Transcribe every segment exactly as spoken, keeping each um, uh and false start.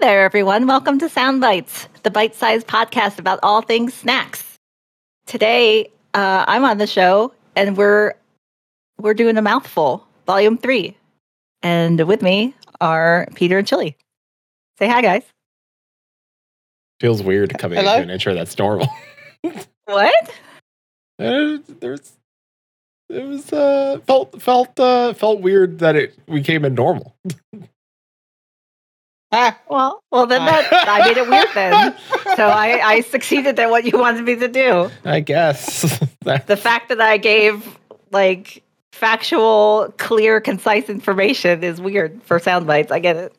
there, everyone. Welcome to Sound Bites, the bite-sized podcast about all things snacks. Today, uh, I'm on the show, and we're we're doing a mouthful, volume three. And with me are Peter and Chille. Say hi, guys. Feels weird coming into an intro that's normal. What? Uh, there's, it was uh, felt felt uh, felt weird that it we came in normal. Ah, well, well, then that I made it weird then. So I, I succeeded at what you wanted me to do. I guess. The fact that I gave like factual, clear, concise information is weird for sound bites. I get it.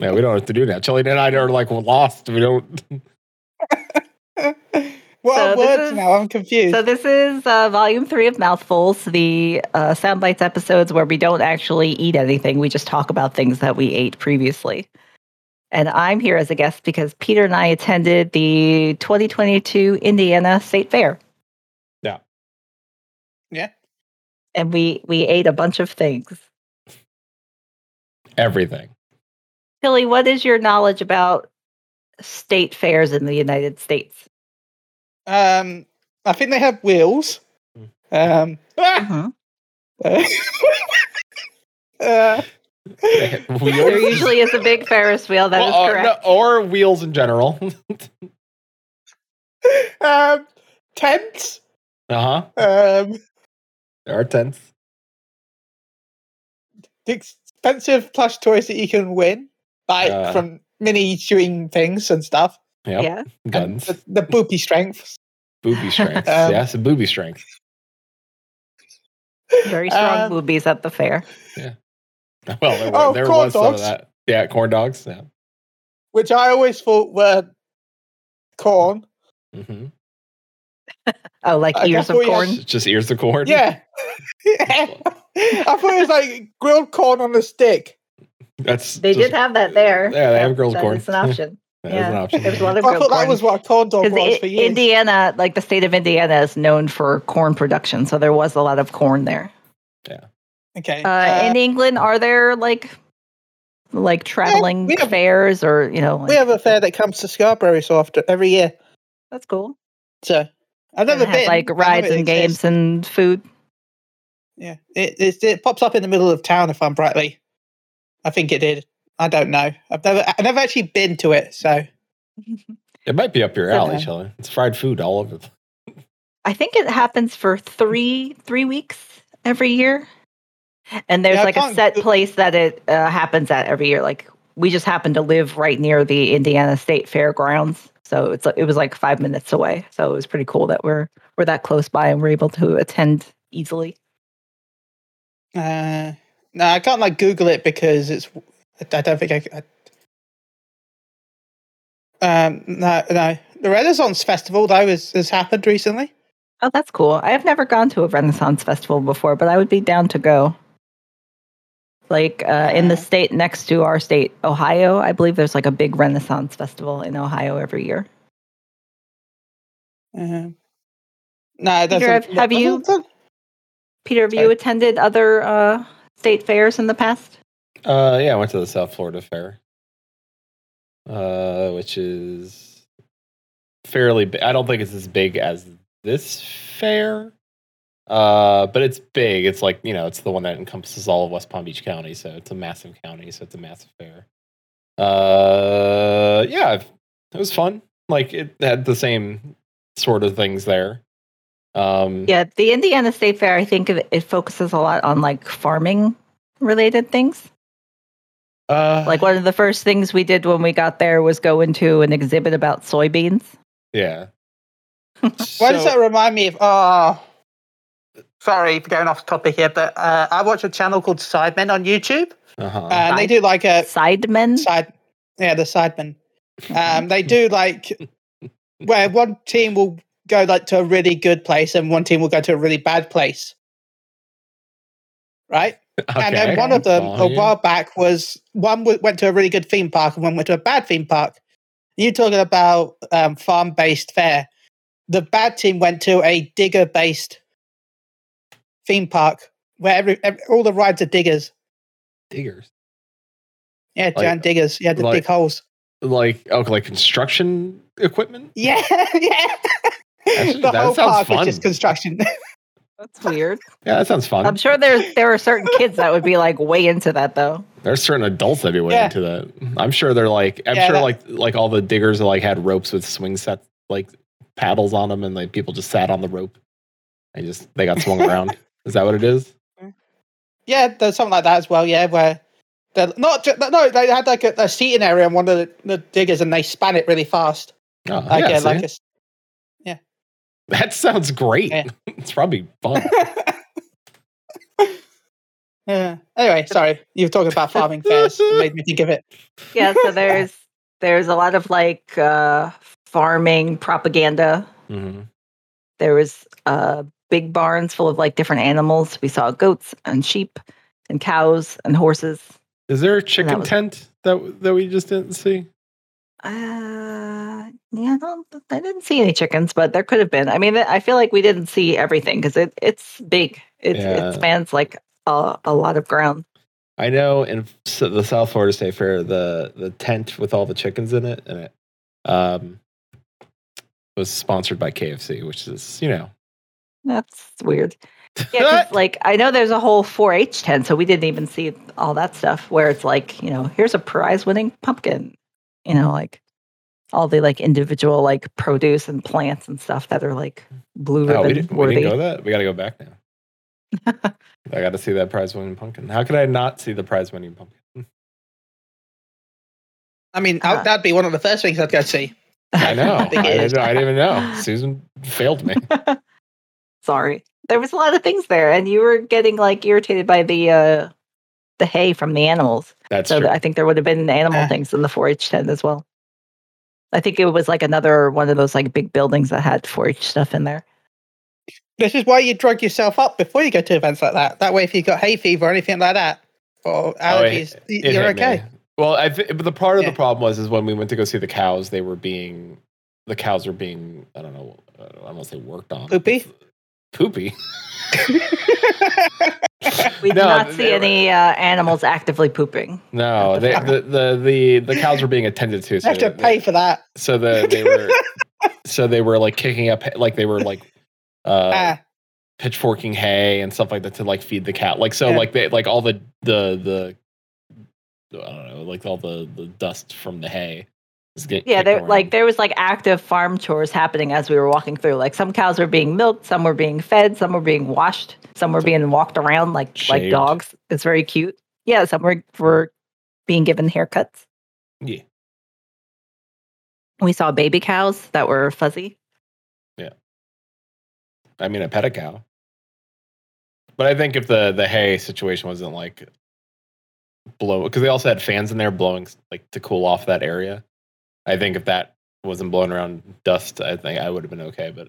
Yeah, we don't have to do that. Chille and I are like lost. We don't. Well, so what? Is, now I'm confused. So this is uh, volume three of Mouthfuls, the uh, Sound Bites episodes where we don't actually eat anything. We just talk about things that we ate previously. And I'm here as a guest because Peter and I attended the twenty twenty-two Indiana State Fair. Yeah. Yeah. And we, we ate a bunch of things. Everything. Chille, what is your knowledge about state fairs in the United States? Um, I think they have wheels. Um, uh-huh. uh, uh, there usually is a big Ferris wheel. That well, is correct. Or, no, or wheels in general. um, tents. Uh huh. Um, there are tents. The expensive plush toys that you can win, like uh, from mini shooting things and stuff. Yep. Yeah, guns. The, the booby strength. Booby strength. um, yeah, some booby strength. Very strong um, boobies at the fair. Yeah. Well, there, oh, were, there was dogs. Some of that. Yeah, corn dogs. Yeah. Which I always thought were corn. Mm-hmm. Oh, like I ears of corn? Had... Just ears of corn? Yeah. Yeah. I thought it was like grilled corn on a stick. That's. They just, did have that there. Yeah, they have grilled that corn. It's an option. That yeah, an option. There's a lot of I thought corn. That was what corn dog was it, for years. Indiana, like the state of Indiana, is known for corn production, so there was a lot of corn there. Yeah. Okay. Uh, uh, in England, are there like like traveling yeah, have, fairs or you know? Like, we have a fair that comes to Scarborough so often every year. That's cool. So I've never been. Have, like rides and games exists. And food. Yeah, it, it it pops up in the middle of town if I'm rightly. I think it did. I don't know. I've never, I've never actually been to it, so it might be up your alley, Chille. Okay. It's fried food all over. I think it happens for three three weeks every year, and there's yeah, like a set place that it uh, happens at every year. Like we just happen to live right near the Indiana State Fairgrounds, so it's it was like five minutes away. So it was pretty cool that we're we're that close by and we're able to attend easily. Uh, no, I can't like Google it because it's. I don't think I. I um, no, no. The Renaissance Festival, though, has, has happened recently. Oh, that's cool. I have never gone to a Renaissance Festival before, but I would be down to go. Like uh, in the state next to our state, Ohio, I believe there's like a big Renaissance Festival in Ohio every year. Uh-huh. No, it Peter, have, have you, Peter, have Sorry. you attended other uh, state fairs in the past? Uh, yeah, I went to the South Florida Fair, uh, which is fairly big. I don't think it's as big as this fair, uh, but it's big. It's like, you know, it's the one that encompasses all of West Palm Beach County, so it's a massive county, so it's a massive fair. Uh, yeah, it was fun. Like, it had the same sort of things there. Um, yeah, the Indiana State Fair, I think it, it focuses a lot on, like, farming-related things. Uh, like one of the first things we did when we got there was go into an exhibit about soybeans. Yeah. So, why does that remind me of? Oh, sorry for going off topic here, but uh, I watch a channel called Sidemen on YouTube, uh-huh. and they do like a Sidemen. Side, yeah, the Sidemen. Um, they do like where one team will go like to a really good place, and one team will go to a really bad place. Right. Okay. And then one of them oh, a while yeah. back was one w- went to a really good theme park and one went to a bad theme park. You're talking about um, farm-based fair. The bad team went to a digger-based theme park where every, every all the rides are diggers. Diggers? Yeah, John like, Diggers. You had to like, dig holes. Like, oh, like construction equipment? Yeah, yeah. Actually, the that whole sounds park fun. Is just construction. That's weird. Yeah, that sounds fun. I'm sure there's there are certain kids that would be like way into that though. There's certain adults that'd be way yeah. into that. I'm sure they're like I'm yeah, sure that, like like all the diggers that like had ropes with swing sets like paddles on them and like people just sat on the rope and just they got swung around. Is that what it is? Yeah, there's something like that as well, yeah, where they're not no, they had like a, a seating area on one of the, the diggers and they span it really fast. Oh, like, yeah, yeah, like a, yeah. That sounds great. Yeah. It's probably fun. Yeah. Anyway, sorry. You were talking about farming fairs. It made me think of it. Yeah, so there's there's a lot of like uh, farming propaganda. Mm-hmm. There was uh, big barns full of like different animals. We saw goats and sheep and cows and horses. Is there a chicken that was, tent that that we just didn't see? Uh, yeah, I, don't, I didn't see any chickens, but there could have been. I mean, I feel like we didn't see everything because it, it's big. It's, yeah. It spans like a, a lot of ground. I know in the South Florida State Fair, the, the tent with all the chickens in it, and it um, was sponsored by K F C, which is, you know. That's weird. Yeah, like I know there's a whole four H tent, so we didn't even see all that stuff where it's like, you know, here's a prize-winning pumpkin. You know, like all the like individual like produce and plants and stuff that are like blue ribbon. Oh, we didn't, we didn't go that. We got to go back now. I got to see that prize-winning pumpkin. How could I not see the prize-winning pumpkin? I mean, uh, that'd be one of the first things I'd go see. I know. I, I, didn't, I didn't even know. Susan failed me. Sorry, there was a lot of things there, and you were getting like irritated by the uh, the hay from the animals. That's so true. I think there would have been animal uh, things in the four H tent as well. I think it was like another one of those like big buildings that had four H stuff in there. This is why you drug yourself up before you go to events like that. That way, if you got hay fever or anything like that, or allergies, oh, it, it you're okay. Me. Well, I th- but the part of yeah. the problem was is when we went to go see the cows, they were being the cows were being I don't know I don't know if they worked on poopy, poopy. We did no, not see any uh, animals actively pooping. No, they, the, the the the cows were being attended to. So I have to they, pay for that. So the they were so they were like kicking up like they were like uh, ah. pitchforking hay and stuff like that to like feed the cow. Like so yeah. like they like all the the the I don't know like all the, the dust from the hay. Yeah, there around. like there was like active farm chores happening as we were walking through. Like some cows were being milked, some were being fed, some were being washed, some were being walked around like shaved. Like dogs. It's very cute. Yeah, some were were being given haircuts. Yeah. We saw baby cows that were fuzzy. Yeah. I mean, I pet a cow. But I think if the, the hay situation wasn't like blow because they also had fans in there blowing like to cool off that area. I think if that wasn't blowing around dust, I think I would have been okay. But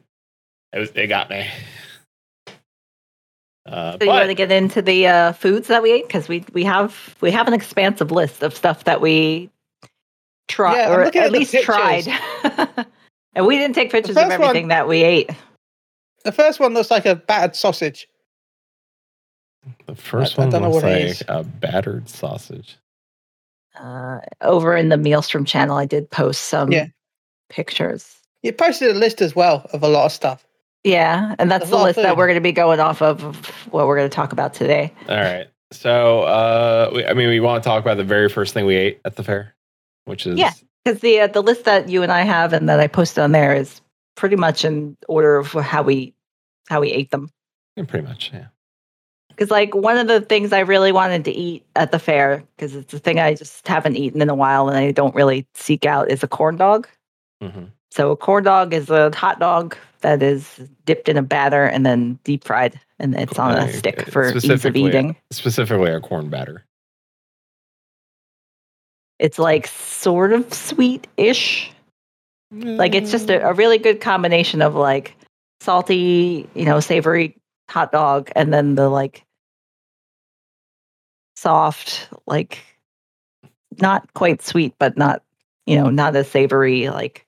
it was—it got me. Uh, so but, you want to get into the uh, foods that we ate because we we have we have an expansive list of stuff that we tried yeah, or at, at least tried, and we didn't take pictures of everything one, that we ate. The first one looks like a battered sausage. The first I, one I looks like a battered sausage. Uh, over in the Maelstrom channel, I did post some yeah. pictures. You posted a list as well of a lot of stuff. Yeah, and that's the list that we're going to be going off of, of what we're going to talk about today. All right. So, uh, we, I mean, we want to talk about the very first thing we ate at the fair, which is... Yeah, because the, uh, the list that you and I have and that I posted on there is pretty much in order of how we how we ate them. Yeah, pretty much, yeah. Because, like, one of the things I really wanted to eat at the fair, because it's a thing I just haven't eaten in a while and I don't really seek out, is a corn dog. Mm-hmm. So a corn dog is a hot dog that is dipped in a batter and then deep fried, and it's on a stick for ease of eating. Specifically a corn batter. It's, like, sort of sweet-ish. Mm. Like, it's just a, a really good combination of, like, salty, you know, savory hot dog and then the, like, soft, like, not quite sweet, but not, you know, not as savory, like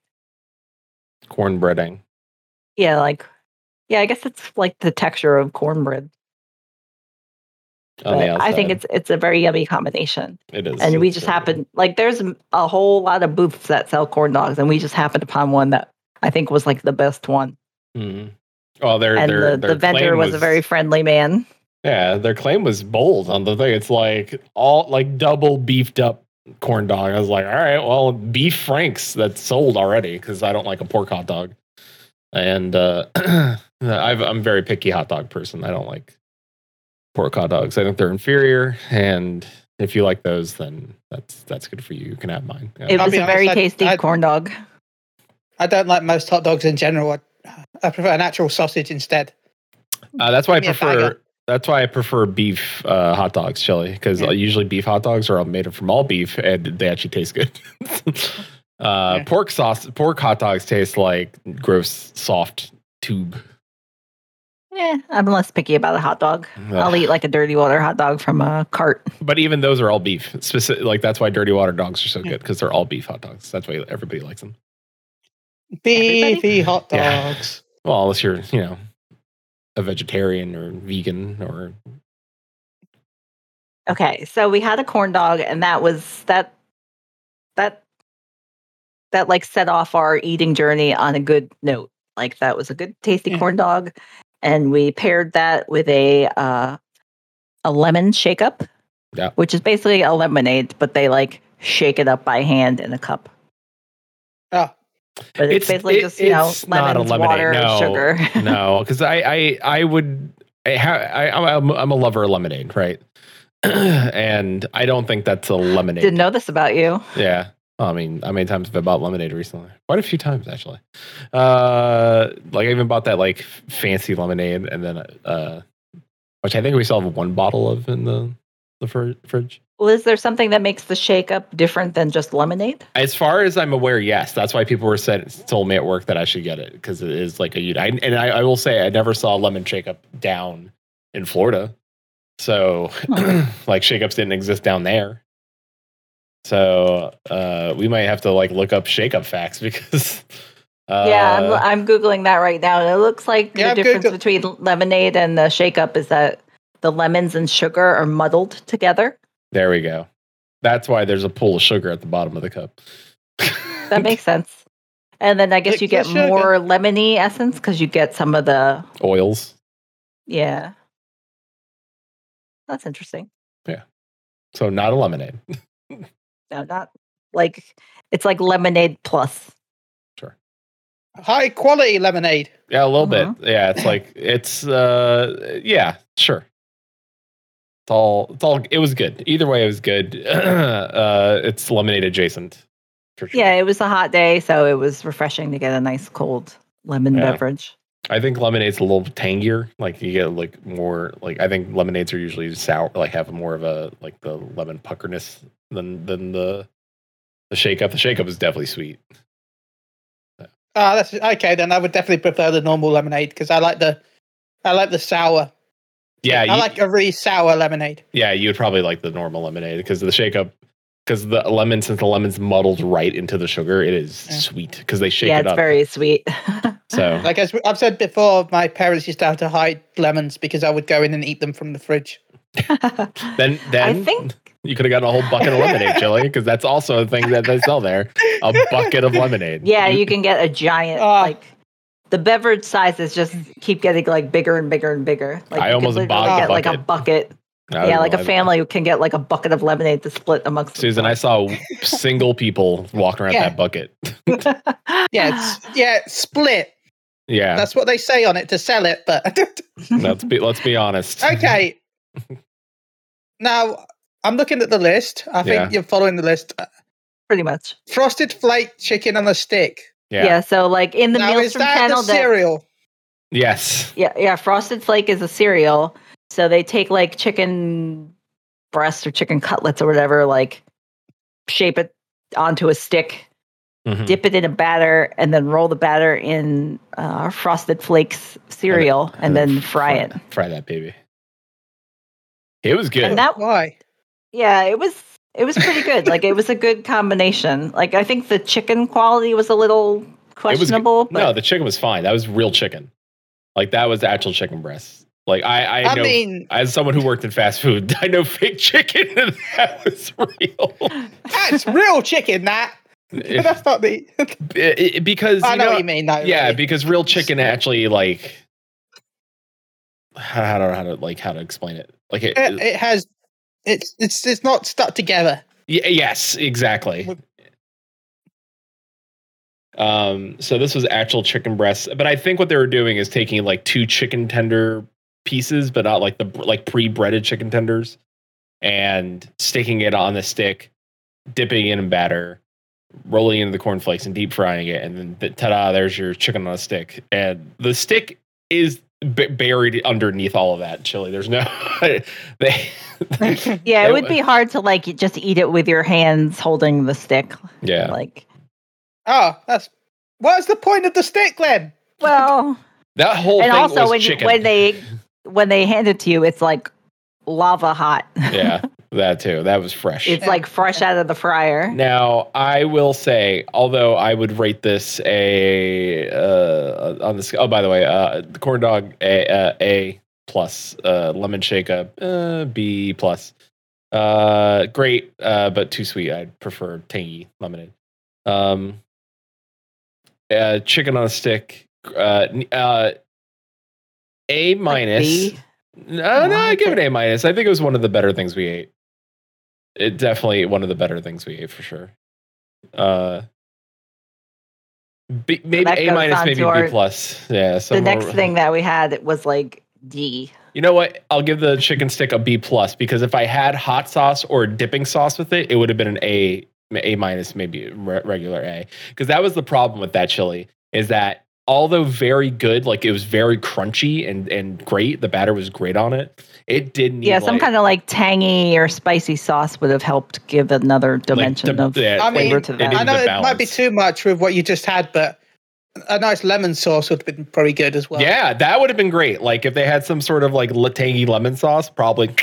cornbreading. Yeah, like, yeah, I guess it's like the texture of cornbread. Oh, yeah, I think it's it's a very yummy combination. It is. And we just so happen, like, there's a whole lot of booths that sell corn dogs, and we just happened upon one that I think was like the best one. Mm-hmm. Well, their, and their, the, their the vendor was, was a very friendly man. Yeah, their claim was bold on the thing. It's like all like double beefed up corn dog. I was like, all right, well, beef franks that's sold already because I don't like a pork hot dog, and uh, I've, I'm a very picky hot dog person. I don't like pork hot dogs. I think they're inferior, and if you like those, then that's that's good for you. You can have mine. Yeah. It was a very honest, tasty I, I, corn dog. I don't like most hot dogs in general. I, I prefer an actual sausage instead. Uh, that's why Give I prefer. That's why I prefer beef uh, hot dogs, Chille, because yeah. usually beef hot dogs are made from all beef, and they actually taste good. uh, yeah. Pork sauce, pork hot dogs taste like gross, soft tube. Yeah, I'm less picky about a hot dog. Ugh. I'll eat like a dirty water hot dog from a cart. But even those are all beef. Specific, like that's why dirty water dogs are so yeah. good, because they're all beef hot dogs. That's why everybody likes them. Beefy everybody? hot dogs. Yeah. Well, unless you're, you know, a vegetarian or vegan or. Okay, so we had a corn dog, and that was that. That. That like set off our eating journey on a good note. Like that was a good tasty yeah. corn dog. And we paired that with a uh, a lemon shake-up, yeah. which is basically a lemonade, but they like shake it up by hand in a cup. Oh. But it's, it's basically it, just, you know, lemons, water, no, sugar. No, because I, I, I would, I, I, I'm, I'm a lover of lemonade, right? And I don't think that's a lemonade. Didn't know this about you. Yeah. I mean, how many times have I bought lemonade recently? Quite a few times, actually. Uh, like, I even bought that, like, fancy lemonade, and then, uh, which I think we still have one bottle of in the, the fr- fridge. Well, is there something that makes the shake-up different than just lemonade? As far as I'm aware, yes. That's why people were said, told me at work that I should get it, because it is, like, a... I, and I, I will say, I never saw a lemon shake-up down in Florida. So, oh. like, shake-ups didn't exist down there. So uh, we might have to like look up shake-up facts because uh, yeah, I'm, I'm googling that right now, and it looks like yeah, the I'm difference Google- between lemonade and the shake-up is that the lemons and sugar are muddled together. There we go. That's why there's a pool of sugar at the bottom of the cup. That makes sense. And then I guess it's you get more lemony essence because you get some of the oils. Yeah, that's interesting. Yeah. So not a lemonade. No, not like it's like lemonade plus. Sure. High quality lemonade. Yeah, a little uh-huh. bit. Yeah, it's like it's uh yeah, sure. It's all it's all it was good. Either way it was good. uh it's lemonade adjacent. For sure. Yeah, it was a hot day, so it was refreshing to get a nice cold lemon yeah. beverage. I think lemonade's a little tangier. Like you get like more like I think lemonades are usually sour, like have more of a like the lemon puckerness than than the the shake up. The shake up is definitely sweet. So. Ah, that's okay. Then I would definitely prefer the normal lemonade because I like the I like the sour. Yeah, I you, like a really sour lemonade. Yeah, you would probably like the normal lemonade because the shake up because the lemon since the lemon's muddled right into the sugar, it is yeah. sweet because they shake yeah, it up. Yeah, it's very sweet. So, like as I've said before, my parents used to have to hide lemons because I would go in and eat them from the fridge. then, then I think you could have gotten a whole bucket of lemonade, Chille, because that's also a thing that they sell there—a bucket of lemonade. Yeah, you can get a giant. Uh, like the beverage sizes just keep getting like bigger and bigger and bigger. Like, I almost bought a bucket. like a bucket. I yeah, like a family that. can get like a bucket of lemonade to split amongst Susan, I saw single people walking around yeah. that bucket. yeah, it's, yeah, split. Yeah, that's what they say on it to sell it. But let's be let's be honest. Okay. Now I'm looking at the list. I think yeah. you're following the list. Pretty much. Frosted flake chicken on a stick. Yeah. Yeah. So like in the now, Maelstrom is that panel, the cereal. That, yes. Yeah. Yeah. Frosted flake is a cereal. So they take like chicken breasts or chicken cutlets or whatever, like shape it onto a stick, mm-hmm. dip it in a batter, and then roll the batter in uh, Frosted Flakes cereal, and, and, and then, then fry, fry it. Fry that baby. It was good. And that why? Yeah, it was. It was pretty good. Like it was a good combination. Like I think the chicken quality was a little questionable. Was, but no, the chicken was fine. That was real chicken. Like that was the actual chicken breast. Like I, I, I know, mean, as someone who worked in fast food, I know fake chicken, and that was real. That's real chicken, that. If, that's not the it, because I you know, know what you mean. No, yeah, really. Because real chicken actually, like, I don't know how to like how to explain it. Like it, it, it has, it's it's it's not stuck together. Y- yes, exactly. Um, so this was actual chicken breasts, but I think what they were doing is taking like two chicken tender pieces, but not like the like pre-breaded chicken tenders, and sticking it on the stick, dipping it in batter, rolling into the cornflakes, and deep frying it, and then the, ta-da! There's your chicken on a stick, and the stick is b- buried underneath all of that chili. There's no they. Yeah, it would be hard to like just eat it with your hands holding the stick. Yeah, like. Oh, that's what's the point of the stick then? Well, that whole and thing also was when, chicken. when they when they hand it to you, it's like lava hot. Yeah, that too. That was fresh. It's like fresh out of the fryer. Now, I will say, although I would rate this a uh, on the oh, by the way, uh, the corn dog a uh, a plus, uh, lemon shake a uh, B plus, uh, great, uh, but too sweet. I'd prefer tangy lemonade. Um. Uh, chicken on a stick. Uh, uh, a minus. Like no, I no, I give it. it A minus. I think it was one of the better things we ate. It definitely one of the better things we ate for sure. Uh, B, maybe so A minus, maybe our, B plus. Yeah. So the next more, thing that we had was like D. You know what? I'll give the chicken stick a B plus because if I had hot sauce or dipping sauce with it, it would have been an A. A minus, maybe regular A, because that was the problem with that chili is that although very good, like it was very crunchy and, and great. The batter was great on it. It didn't. Yeah. Need, some like, kind of like tangy or spicy sauce would have helped give another dimension like the, of yeah, I flavor mean, to that. I know it might be too much with what you just had, but a nice lemon sauce would have been probably good as well. Yeah. That would have been great. Like if they had some sort of like tangy lemon sauce, probably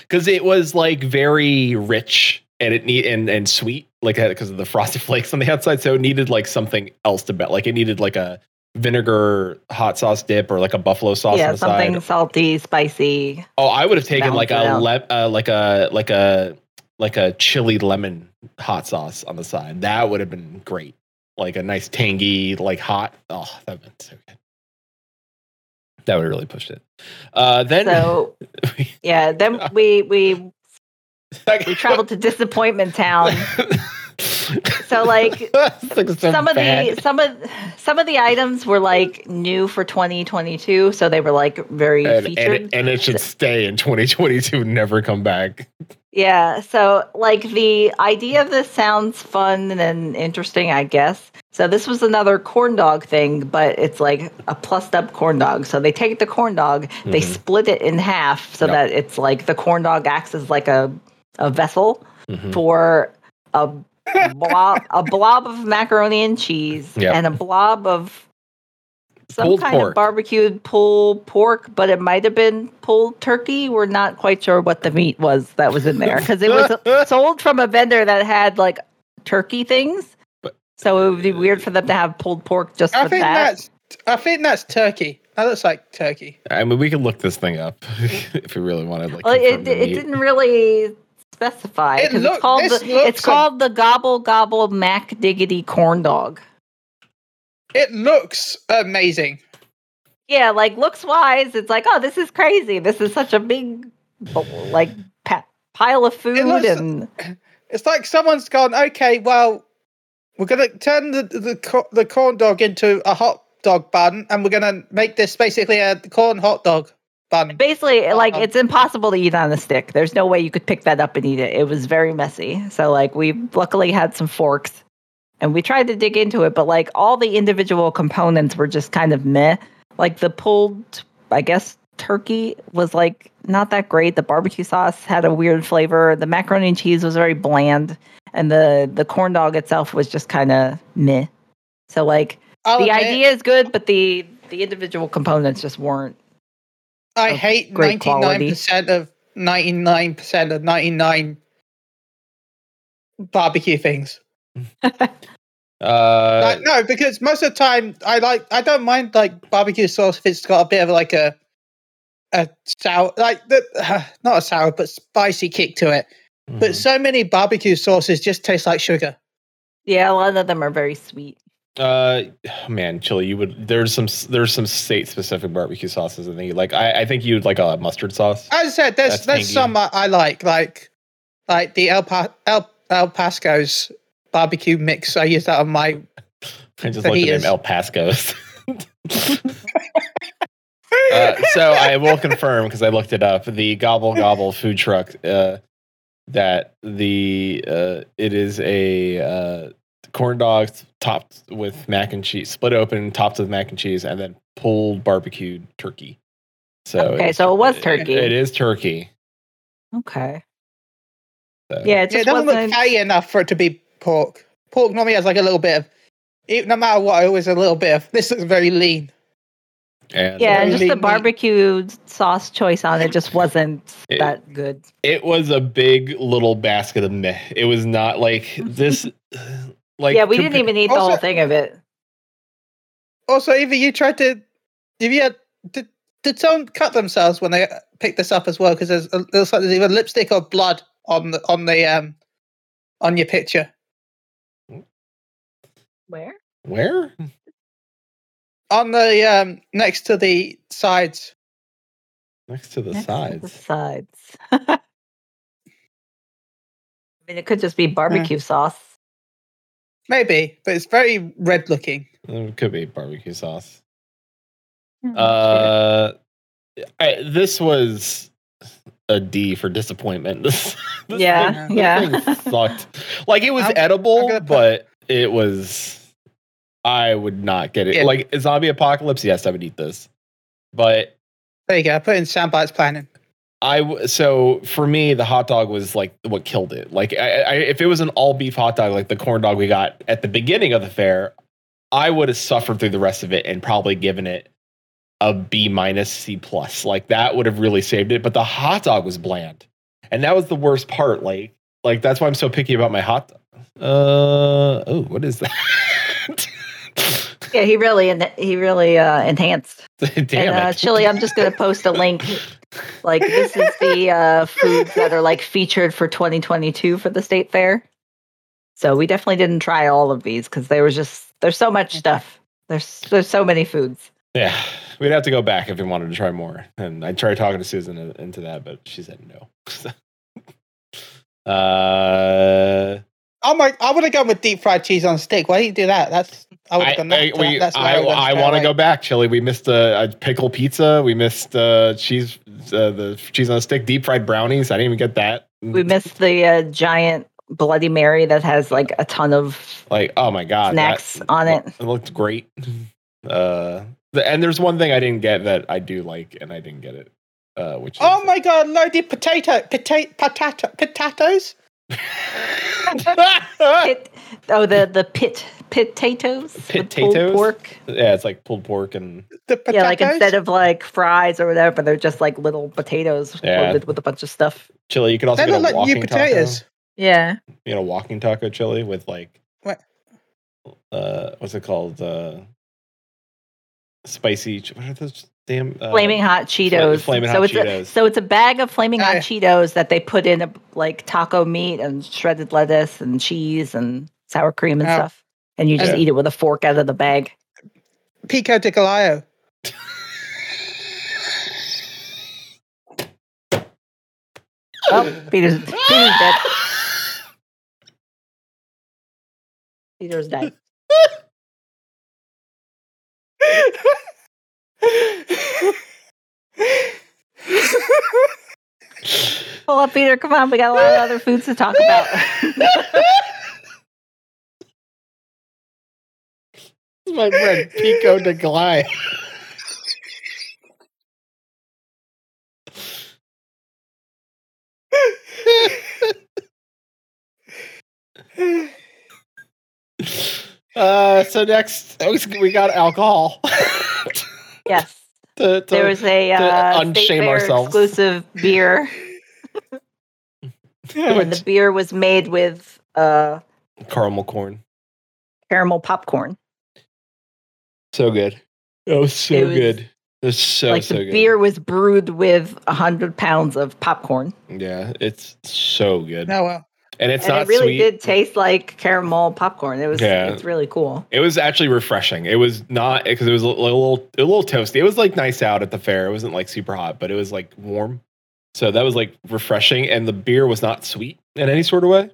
because it was like very rich. And it need and, and sweet, like because of the frosted flakes on the outside. So it needed like something else to bet. Like it needed like a vinegar hot sauce dip or like a buffalo sauce. Yeah, on the something side. Salty, spicy. Oh, I would have taken like a le- uh, like a like a like a chili lemon hot sauce on the side. That would have been great. Like a nice tangy, like hot. Oh, that would have been so good. That would have really pushed it. Uh, then so yeah, then we we. We traveled to Disappointment Town. So like, like so some bad. of the some of some of the items were like new for twenty twenty-two, so they were like very and, featured. And, and it should stay in twenty twenty-two, never come back. Yeah, so like the idea of this sounds fun and interesting, I guess. So this was another corn dog thing, but it's like a plussed up corn dog. So they take the corn dog, mm-hmm. they split it in half so yep. that it's like the corn dog acts as like a a vessel mm-hmm. for a blob, a blob of macaroni and cheese yep. and a blob of some pulled kind pork. of barbecued pulled pork, but it might have been pulled turkey. We're not quite sure what the meat was that was in there because it was sold from a vendor that had like turkey things. But, so it would be weird for them to have pulled pork just I with think that. That's, I think that's turkey. That looks like turkey. I mean, we could look this thing up if we really wanted. Like, well, it, it didn't really... specify it look, it's, called the, it's like, called the Gobble Gobble Mac Diggity Corn Dog. It looks amazing. Yeah, like looks wise, it's like oh, this is crazy. This is such a big like pa- pile of food, it looks, and it's like someone's gone. Okay, well, we're gonna turn the the, the corn dog into a hot dog bun, and we're gonna make this basically a corn hot dog. Bun. Basically, like um, it's impossible to eat on a stick. There's no way you could pick that up and eat it. It was very messy. So, like, we luckily had some forks, and we tried to dig into it, but like all the individual components were just kind of meh. Like the pulled, I guess, turkey was like not that great. The barbecue sauce had a weird flavor. The macaroni and cheese was very bland, and the the corn dog itself was just kind of meh. So, like, I'll the admit- idea is good, but the the individual components just weren't. I hate ninety-nine percent of ninety-nine percent of ninety-nine barbecue things. uh, like, no, because most of the time I like I don't mind like barbecue sauce if it's got a bit of like a a sour, like the, uh, not a sour, but spicy kick to it. Mm. But so many barbecue sauces just taste like sugar. Yeah, a lot of them are very sweet. Uh, man, Chille, you would. There's some. There's some state-specific barbecue sauces. I think. Like, I, I think you'd like a mustard sauce. As I said, there's That's there's tangy. Some I, I like, like, like the El pa- El El Pasco's barbecue mix. I use that on my. I just looked at him, El Pasco's. uh, so I will confirm, because I looked it up, the Gobble Gobble food truck. Uh, that the uh, it is a. Uh, corn dogs topped with mac and cheese, split open, topped with mac and cheese, and then pulled barbecued turkey. So okay, so it was turkey. It, it is turkey. Okay. So. Yeah, it, yeah, it doesn't wasn't... look fatty enough for it to be pork. Pork normally has like a little bit of, even no matter what, always a little bit of, this looks very lean. And yeah, and just the barbecue sauce choice on it just wasn't it, that good. It was a big little basket of meh. It was not like this... Like yeah, we comp- didn't even eat also, the whole thing of it. Also, Eva, you tried to... If you had, did, did someone cut themselves when they picked this up as well? Because there's, there's either lipstick or blood on the, on the um on your picture. Where? Where? On the um next to the sides. Next to the next sides. To the sides. I mean, it could just be barbecue yeah. sauce. Maybe, but it's very red looking. It could be barbecue sauce. Mm, uh, I, this was a D for disappointment. this, this yeah, thing, yeah. This thing sucked. Like it was I'm, edible, I'm but it was. I would not get it. Yeah. Like a zombie apocalypse, yes, I would eat this. But there you go. I put in Sound Bites planning. I w- so for me, the hot dog was like what killed it. Like I, I, if it was an all beef hot dog, like the corn dog we got at the beginning of the fair, I would have suffered through the rest of it and probably given it a B minus C plus. Like that would have really saved it. But the hot dog was bland, and that was the worst part. Like, like that's why I'm so picky about my hot dog. Uh oh, what is that? Yeah, he really and he really uh, enhanced. Damn and, uh, it, Chille. I'm just gonna post a link. Like this is the uh, foods that are like featured for twenty twenty-two for the state fair. So we definitely didn't try all of these because there was just there's so much stuff. There's there's so many foods. Yeah, we'd have to go back if we wanted to try more. And I tried talking to Susan into that, but she said no. uh. Oh my! I would have gone with deep fried cheese on steak. Why didn't you do that? That's I would have done that. I, we, That's I, I, I want to go back, Chille. We missed a, a pickle pizza. We missed uh, cheese, uh, the cheese on a stick, deep fried brownies. I didn't even get that. We missed the uh, giant Bloody Mary that has like a ton of like oh my god snacks that, on it. It looked great. Uh, the, and there's one thing I didn't get that I do like, and I didn't get it. Uh, which oh is my it. god, loaded potato, potato, potato, potatoes. Pit, oh the the pit potatoes potatoes pork yeah it's like pulled pork and the potatoes? Yeah like instead of like fries or whatever but they're just like little potatoes yeah. loaded with a bunch of stuff. Chille, you can also they get a like walking taco. Yeah, you know, walking taco, Chille, with like what uh what's it called uh spicy what are those damn uh, flaming hot Cheetos. Flaming so hot it's Cheetos. A, so it's a bag of flaming hot uh, Cheetos that they put in a, like taco meat and shredded lettuce and cheese and sour cream and uh, stuff, and you just uh, eat it with a fork out of the bag. Pico de Gallo. Oh, Peter's, Peter's dead. Peter's dead. Hold up, Peter, come on, we got a lot of other foods to talk about. My friend Pico de Gallo. Uh, so next we got alcohol. Yes. To, to, there was a uh, unshame state fair ourselves. Exclusive beer. And the beer was made with uh, caramel corn, caramel popcorn. So good! Oh, so it was, good! It's so, like the so good. Beer was brewed with one hundred pounds of popcorn. Yeah, it's so good. Oh, wow. And it's and not sweet. It really sweet. did taste like caramel popcorn. It was yeah. It's really cool. It was actually refreshing. It was not, because it was a little, a little toasty. It was like nice out at the fair. It wasn't like super hot, but it was like warm. So that was like refreshing. And the beer was not sweet in any sort of way.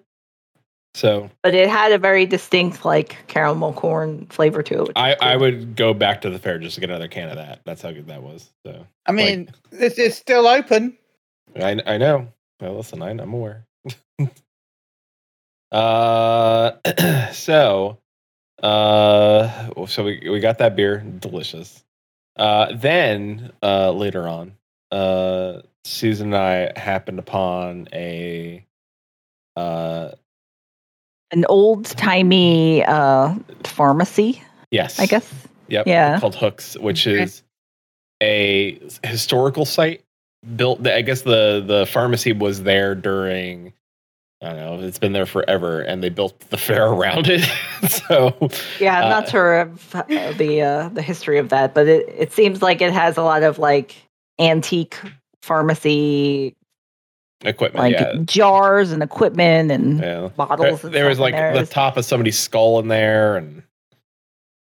So, but it had a very distinct like caramel corn flavor to it. I, cool. I would go back to the fair just to get another can of that. That's how good that was. So I mean, like, this is still open. I I know. Well, listen, I, I'm aware. uh, so, uh, so we we got that beer, delicious. Uh, then uh, later on, uh, Susan and I happened upon a uh. An old-timey uh, pharmacy. Yes. I guess. Yep. Yeah. Called Hooks, which okay. is a historical site built. I guess the, the pharmacy was there during, I don't know, it's been there forever, and they built the fair around it. so. Yeah, I'm not uh, sure of the, uh, the history of that, but it, it seems like it has a lot of, like, antique pharmacy equipment, like yeah. jars and equipment and yeah. bottles. There, and there was like there. the top of somebody's skull in there, and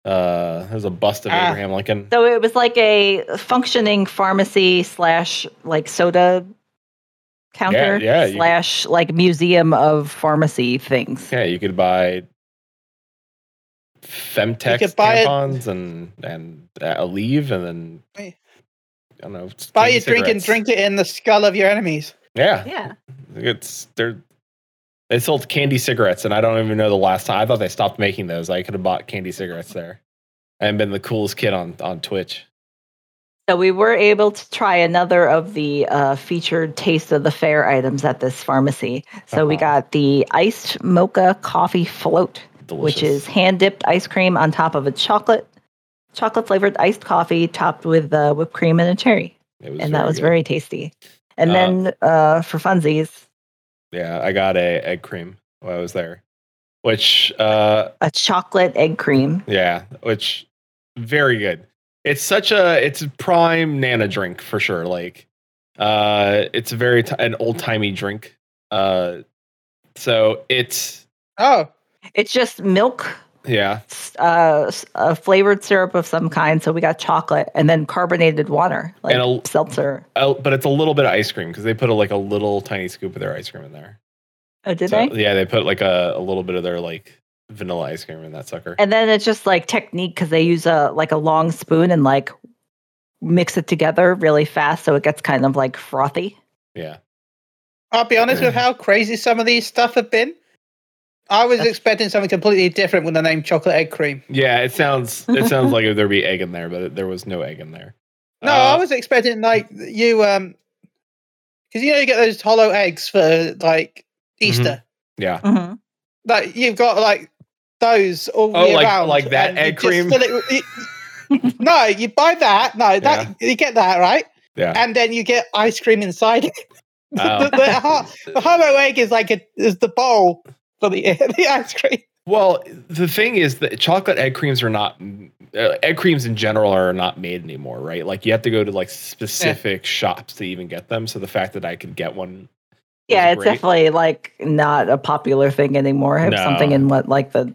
uh, there's a bust of uh, Abraham Lincoln. So it was like a functioning pharmacy slash like soda counter yeah, yeah, slash you, like museum of pharmacy things. Yeah, you could buy Femtex could buy tampons it. and and uh, Aleve, and then I don't know. Buy your drink and drink it in the skull of your enemies. Yeah, yeah. It's they're they sold candy cigarettes, and I don't even know the last time. I thought they stopped making those. I could have bought candy cigarettes there, and been the coolest kid on, on Twitch. So we were able to try another of the uh, featured Taste of the Fair items at this pharmacy. So uh-huh. we got the iced mocha coffee float, delicious. Which is hand dipped ice cream on top of a chocolate chocolate flavored iced coffee topped with uh, whipped cream and a cherry, and that was good. Very tasty. And then um, uh, for funsies. Yeah, I got a egg cream while I was there, which. Uh, a chocolate egg cream. Yeah, which very good. It's such a it's a prime Nana drink for sure. Like uh, it's a very t- an old timey drink. Uh, so it's. Oh, it's just milk. Yeah. Uh, a flavored syrup of some kind. So we got chocolate and then carbonated water, like and a, seltzer. A, but it's a little bit of ice cream because they put a, like a little tiny scoop of their ice cream in there. Oh, did so, they? Yeah, they put like a, a little bit of their like vanilla ice cream in that sucker. And then it's just like technique because they use a like a long spoon and like mix it together really fast so it gets kind of like frothy. Yeah. I'll be honest with how crazy some of these stuff have been. I was expecting something completely different with the name chocolate egg cream. Yeah, it sounds it sounds like there'd be egg in there, but there was no egg in there. No, uh, I was expecting like you um, because you know you get those hollow eggs for like Easter. Mm-hmm. Yeah, mm-hmm. Like you've got like those all oh, year like, round. Like that egg cream. It, you, no, you buy that. No, that yeah. you get that right. Yeah, and then you get ice cream inside it. Oh. the, the, the hollow egg is like a, is the bowl. The, the ice cream. Well, the thing is that chocolate egg creams are not uh, egg creams in general are not made anymore, right? Like you have to go to like specific yeah. shops to even get them. So the fact that I could get one, yeah, it's great. Definitely like not a popular thing anymore. I have no. something in what like the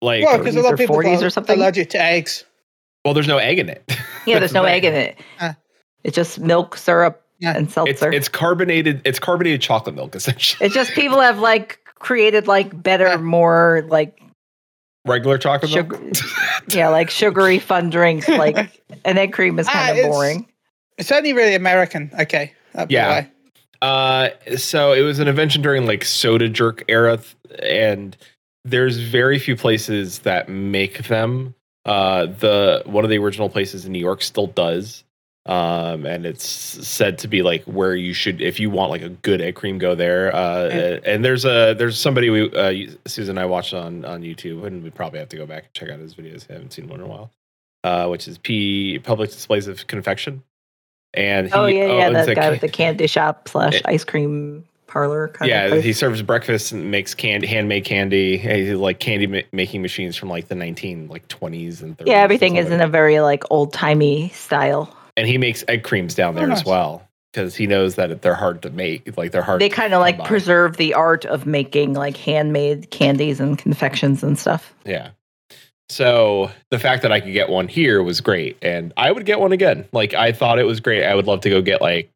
like well, because a lot of people forties or something allergic to eggs. Well, there's no egg in it. Yeah, there's no egg in it. Uh, it's just milk syrup yeah. and seltzer. It's, it's carbonated. It's carbonated chocolate milk essentially. It's just people have like. Created like better, yeah. more like regular chocolate sugar, milk. Yeah, like sugary fun drinks. Like an egg cream is kind uh, of it's, boring. It's only really American. Okay. Yeah. Uh, so it was an invention during like soda jerk era, th- and there's very few places that make them. Uh, the one of the original places in New York still does. Um, and it's said to be like where you should, if you want like a good egg cream, go there. Uh, yeah. and there's a, there's somebody we, uh, Susan and I watched on, on YouTube, and we probably have to go back and check out his videos. I haven't seen one in a while, uh, which is P Public Displays of Confection. And he, oh yeah, oh, yeah, that guy with the candy shop slash ice cream. parlor kind yeah, of Yeah, he serves breakfast and makes candy, handmade candy, he, like candy ma- making machines from like the nineteen like twenties and thirties. Yeah, everything is like in that. a very like old-timey style. And he makes egg creams down there oh, nice. as well, because he knows that they're hard to make. Like they're hard. They kind of like combine. preserve the art of making like handmade candies and confections and stuff. Yeah. So the fact that I could get one here was great, and I would get one again. Like I thought it was great. I would love to go get like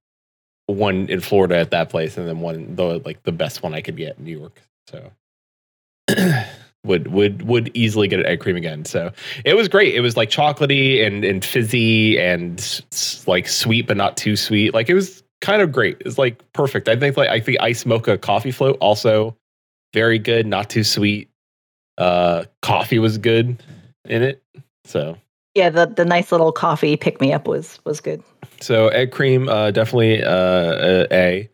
one in Florida at that place, and then one the like the best one I could get in New York. So would would would easily get an egg cream again. So it was great. It was like chocolatey and and fizzy and s- like sweet but not too sweet. Like it was kind of great. It's like perfect. I think like I think iced mocha coffee float also very good, not too sweet. Uh, coffee was good in it. So yeah, the the nice little coffee pick me up was was good. So egg cream, uh, definitely uh, a,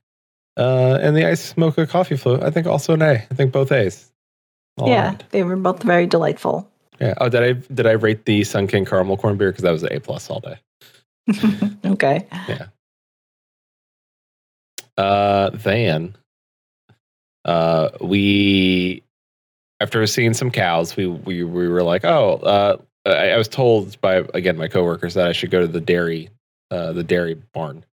uh, and the iced mocha coffee float, I think also an A. I think both A's. All yeah, around. They were both very delightful. Yeah. Oh, did I did I rate the Sun King caramel corn beer because that was an A plus all day? Okay. Yeah. Uh, then, uh, we after seeing some cows, we we we were like, oh, uh, I, I was told by again my coworkers that I should go to the dairy, uh, the dairy barn,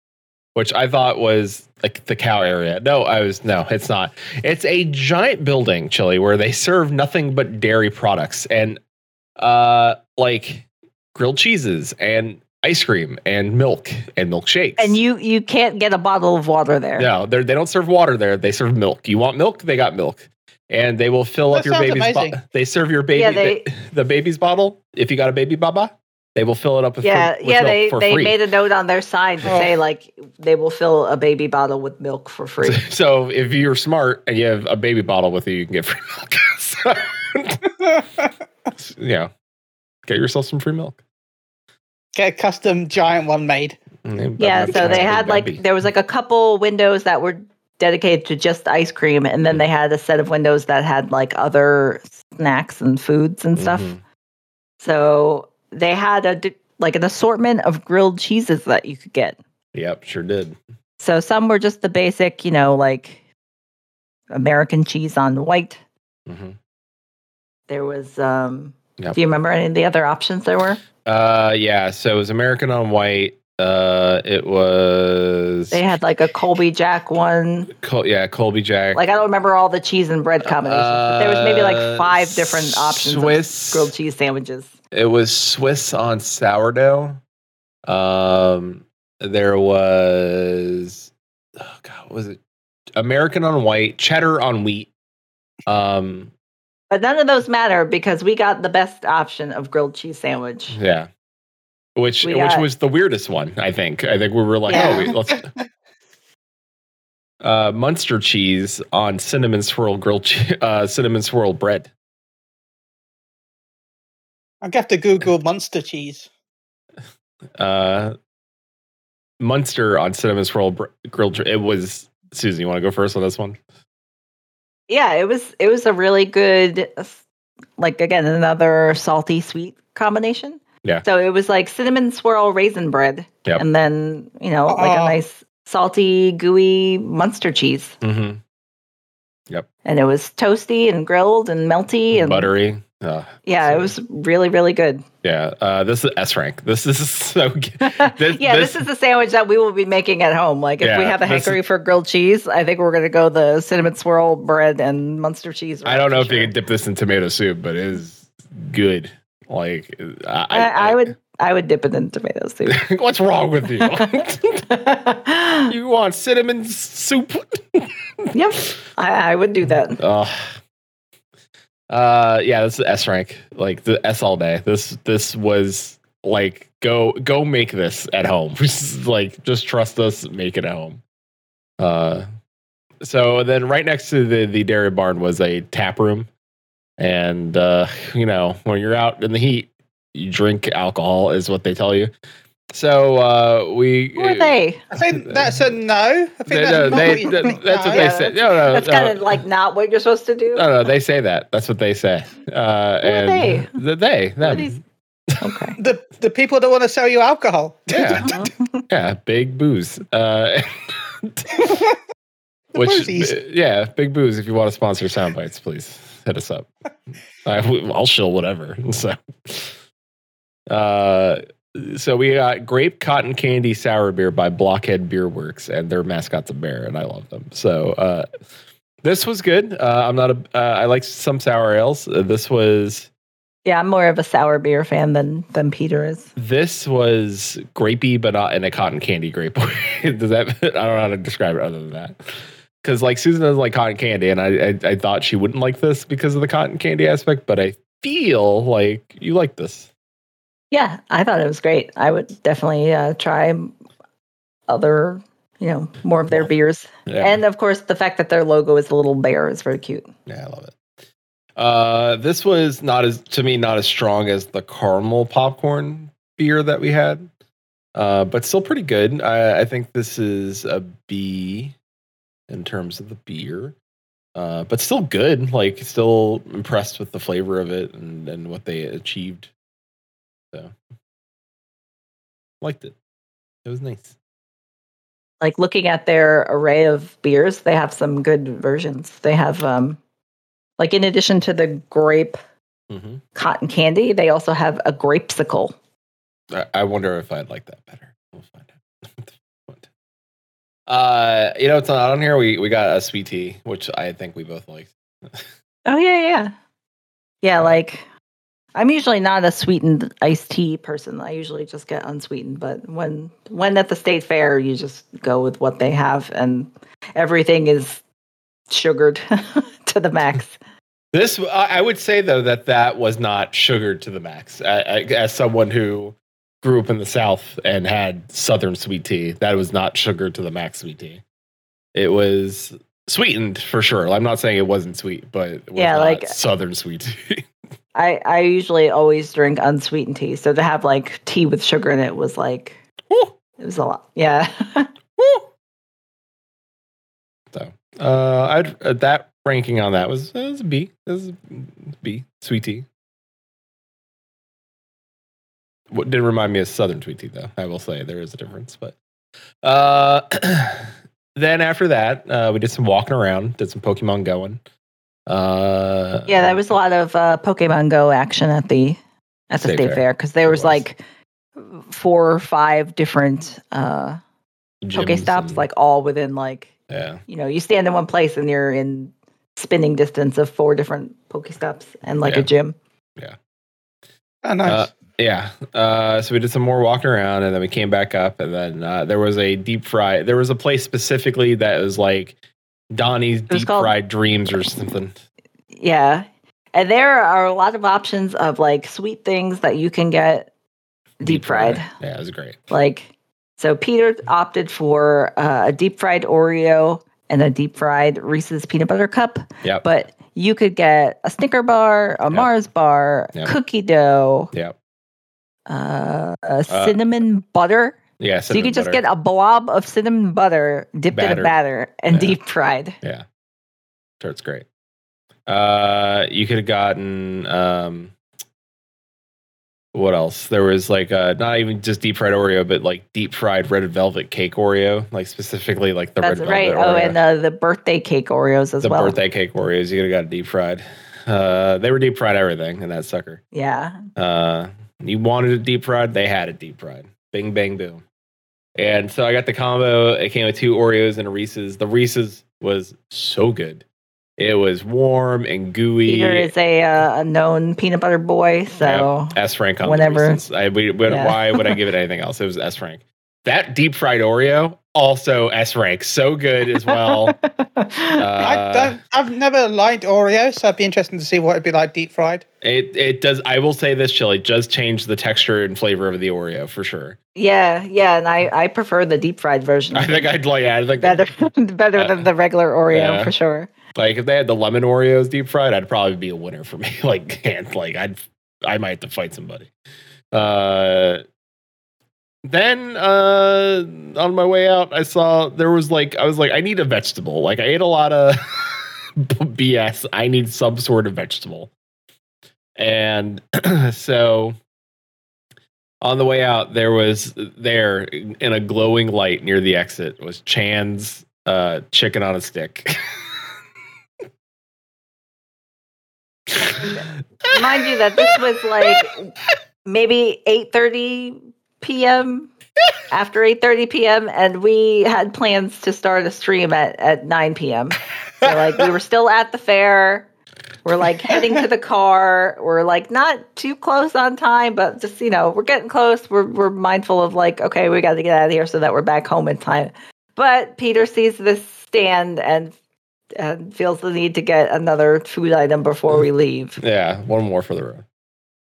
which I thought was like the cow area. No, I was, no, it's not. It's a giant building, Chille, where they serve nothing but dairy products and uh, like grilled cheeses and ice cream and milk and milkshakes. And you you can't get a bottle of water there. No, they don't serve water there. They serve milk. You want milk? They got milk. And they will fill that up your baby's bottle. They serve your baby, yeah, they, the, the baby's bottle. If you got a baby baba, they will fill it up with, yeah, for, with yeah, milk they, for they free. Yeah, they made a note on their sign to oh. say, like, they will fill a baby bottle with milk for free. So, so if you're smart and you have a baby bottle with you, you can get free milk. So, yeah. Get yourself some free milk. Get a custom giant one made. Mm, yeah, so they had, like, baby. There was, like, a couple windows that were dedicated to just ice cream, and then they had a set of windows that had like other snacks and foods and stuff. Mm-hmm. So they had a like an assortment of grilled cheeses that you could get. Yep, sure did. So some were just the basic, you know, like American cheese on white. Mm-hmm. There was. Um, yep. Do you remember any of the other options there were? Uh, yeah. So it was American on white. Uh, it was. They had like a Colby Jack one. Col- yeah, Colby Jack. Like I don't remember all the cheese and bread combinations. Uh, but there was maybe like five different options Swiss, of grilled cheese sandwiches. It was Swiss on sourdough. Um, there was. Oh God, what was it? American on white, cheddar on wheat. Um, but none of those matter because we got the best option of grilled cheese sandwich. Yeah. Which we which got, was the weirdest one, I think. I think we were like, yeah. oh, wait, let's... Uh, Munster cheese on cinnamon swirl grilled che- uh, cinnamon swirl bread. I'd have to Google Munster cheese. Uh, Munster on cinnamon swirl br- grilled. Che- it was Susan. You want to go first on this one? Yeah, it was. It was a really good, like again, another salty sweet combination. Yeah. So it was like cinnamon swirl raisin bread, yep. and then you know, like uh, a nice salty, gooey Munster cheese. Mm-hmm. Yep. And it was toasty and grilled and melty and buttery. Uh, yeah, so. It was really, really good. Yeah, uh, this is S rank. This, this is so good. This, yeah, this, this is a sandwich that we will be making at home. Like if yeah, we have a hankery for grilled cheese, I think we're going to go the cinnamon swirl bread and Munster cheese. Right I don't know if sure. you can dip this in tomato soup, but it is good. Like I, I, I would, I would dip it in tomato soup. What's wrong with you? You want cinnamon soup? Yep, I, I would do that. Uh, uh, yeah, this is S rank, like the S all day. This, this was like go, go make this at home. Like just trust us, make it at home. Uh, so then right next to the the dairy barn was a tap room. And, uh, you know, when you're out in the heat, you drink alcohol is what they tell you. So uh, we... Who are they? I think that's a no. I think they, that's, no, they, that, that's no. what yeah, they say. No, no, that's no. kind of like not what you're supposed to do. No, no, they say that. That's what they say. Uh, Who and are they? The, they, them. Are these? Okay. the, the people that want to sell you alcohol. Yeah. Uh-huh. Yeah, big booze. Uh Which, boozies. Uh, yeah, Big Booze, if you want to sponsor Soundbites, please hit us up. I, I'll shill whatever. So, uh, so we got Grape Cotton Candy Sour Beer by Blockhead Beer Works, and their mascot's a bear, and I love them. So uh, this was good. Uh, I'm not a. Uh, I like some sour ales. Uh, this was. Yeah, I'm more of a sour beer fan than than Peter is. This was grapey, but not in a cotton candy grape. Does that? I don't know how to describe it other than that. Because like Susan doesn't like cotton candy, and I, I I thought she wouldn't like this because of the cotton candy aspect, but I feel like you like this. Yeah, I thought it was great. I would definitely uh, try other, you know, more of their beers. Yeah. And of course, the fact that their logo is a little bear is very cute. Yeah, I love it. Uh, this was not as, to me, not as strong as the caramel popcorn beer that we had, uh, but still pretty good. I, I think this is a B in terms of the beer, uh, but still good. Like, still impressed with the flavor of it and, and what they achieved. So, liked it. It was nice. Like, looking at their array of beers, they have some good versions. They have, um, like, in addition to the grape mm-hmm. cotton candy, they also have a grapesicle. I, I wonder if I'd like that better. We'll find out. uh, you know, it's not on here. We we got a sweet tea, which I think we both liked. Oh, yeah, yeah. Yeah, like, I'm usually not a sweetened iced tea person. I usually just get unsweetened. But when when at the state fair, you just go with what they have, and everything is sugared to the max. This, I would say, though, that that was not sugared to the max. I, I, as someone who grew up in the South and had Southern sweet tea, that was not sugared to the max sweet tea. It was sweetened for sure. I'm not saying it wasn't sweet, but it was yeah, not like Southern sweet tea. I, I usually always drink unsweetened tea, so to have like tea with sugar in it was like, Woo! It was a lot. Yeah. So uh, I'd, uh, that ranking on that was, was a B. It was a B. Sweet tea. What did remind me of Southern sweet tea, though. I will say there is a difference, but uh, then after that, uh, we did some walking around, did some Pokemon going. Uh, yeah, there was a lot of uh, Pokemon Go action at the at the state fair because there was, was like four or five different uh, Pokestops, like all within like yeah. you know, you stand in one place and you're in spinning distance of four different Pokestops and like yeah. a gym. Yeah. Oh, nice. Uh, yeah. Uh, so we did some more walking around and then we came back up and then uh, there was a deep fry. There was a place specifically that was like Donnie's Deep called, Fried Dreams or something. Yeah. And there are a lot of options of like sweet things that you can get deep, deep fried. fried. Yeah, it was great. Like, so Peter opted for uh, a deep fried Oreo and a deep fried Reese's peanut butter cup. Yep. But you could get a Snicker bar, a yep. Mars bar, yep. cookie dough, yep. uh, a cinnamon uh, butter. Yeah, so you could butter. Just get a blob of cinnamon butter dipped Battered. in a batter and yeah. deep fried. Yeah, that's great. Uh, you could have gotten um, what else? There was like uh, not even just deep fried Oreo, but like deep fried red velvet cake Oreo, like specifically like the that's red right. velvet. That's right. Oh, and uh, the birthday cake Oreos as the well. The birthday cake Oreos, you could have got deep fried. Uh, they were deep fried everything in that sucker. Yeah. Uh, you wanted a deep fried, they had a deep fried. Bing, bang, boom. And so I got the combo. It came with two Oreos and a Reese's. The Reese's was so good. It was warm and gooey. Peter is a, uh, a known peanut butter boy, so yeah. S Frank on whenever. The I, we, we, yeah. Why would I give it anything else? It was S Frank. That deep fried Oreo, also S Frank. So good as well. uh, I, I've never liked Oreos, so I'd be interested to see what it'd be like deep fried. It it does. I will say this, Chille, it does change the texture and flavor of the Oreo for sure. Yeah, yeah, and I, I prefer the deep fried version. I think I'd like yeah, I think better better uh, than the regular Oreo yeah. for sure. Like, if they had the lemon Oreos deep fried, I'd probably be a winner for me. Like, and, like I'd, I might have to fight somebody. Uh, then uh, on my way out, I saw there was like, I was like, I need a vegetable. Like, I ate a lot of B S. I need some sort of vegetable. And so on the way out, there was there in a glowing light near the exit was Chan's uh, chicken on a stick. Mind you that this was like maybe eight thirty p.m. after eight thirty p.m. and we had plans to start a stream at, at nine p.m. So like we were still at the fair. We're like heading to the car. We're like not too close on time, but just, you know, we're getting close. We're we're mindful of like, okay, we got to get out of here so that we're back home in time. But Peter sees this stand and and feels the need to get another food item before we leave. Yeah, one more for the road.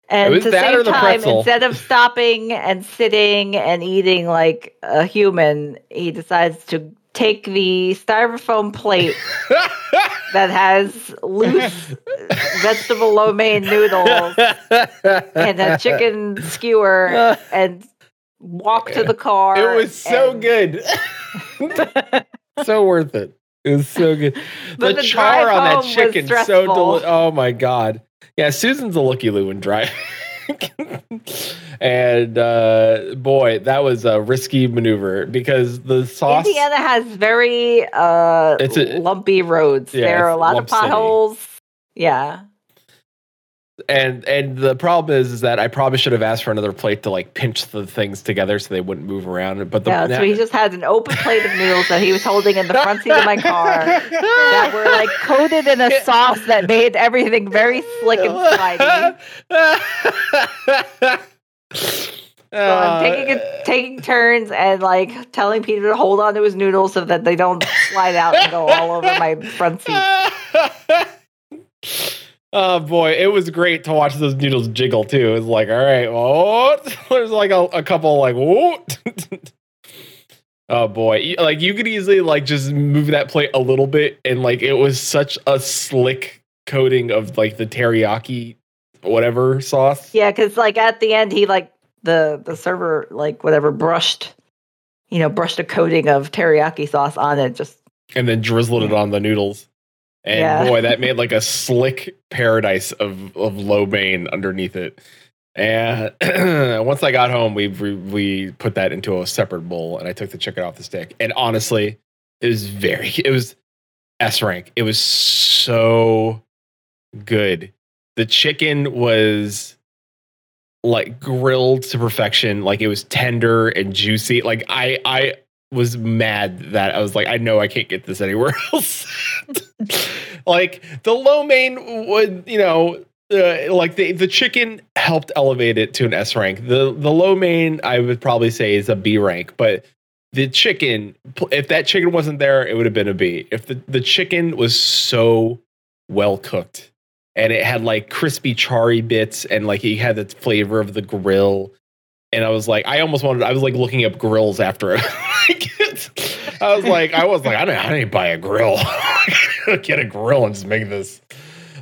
And to save time, instead of stopping and sitting and eating like a human, he decides to take the styrofoam plate that has loose vegetable lo mein noodles and a chicken skewer and walk to the car. It was so and... good. So worth it. It was so good. The, the char on that chicken, so deli- oh my god. Yeah, Susan's a looky loo and dry. And uh, boy, that was a risky maneuver because the sauce. Indiana has very uh, it's a, lumpy roads. Yeah, there are a lot of potholes. City. Yeah. And and the problem is, is that I probably should have asked for another plate to like pinch the things together so they wouldn't move around. But the, yeah, so he just had an open plate of noodles that he was holding in the front seat of my car that were like coated in a sauce that made everything very slick and slidey. So I'm taking a, taking turns and like telling Peter to hold on to his noodles so that they don't slide out and go all over my front seat. Oh boy, it was great to watch those noodles jiggle too. It was like, all right, oh, there's like a, a couple like, whoa. Oh boy, like you could easily like just move that plate a little bit, and like it was such a slick coating of like the teriyaki, whatever sauce. Yeah, because like at the end, he like the the server like whatever brushed, you know, brushed a coating of teriyaki sauce on it, just and then drizzled it on the noodles. And yeah. Boy, that made like a slick paradise of, of lo mein underneath it. And once I got home, we, we we put that into a separate bowl, and I took the chicken off the stick. And honestly, it was very, it was S rank. It was so good. The chicken was like grilled to perfection. Like it was tender and juicy. Like I, I, was mad that I was like, I know I can't get this anywhere else. Like the lo mein would, you know, uh, like the, the chicken helped elevate it to an S rank. The, the lo mein I would probably say is a B rank, but the chicken, if that chicken wasn't there, it would have been a B. If the, the chicken was so well cooked and it had like crispy charry bits and like he had the flavor of the grill. And I was like, I almost wanted, I was like looking up grills after it. I was like, I was like, I didn't, I didn't buy a grill. Get a grill and just make this.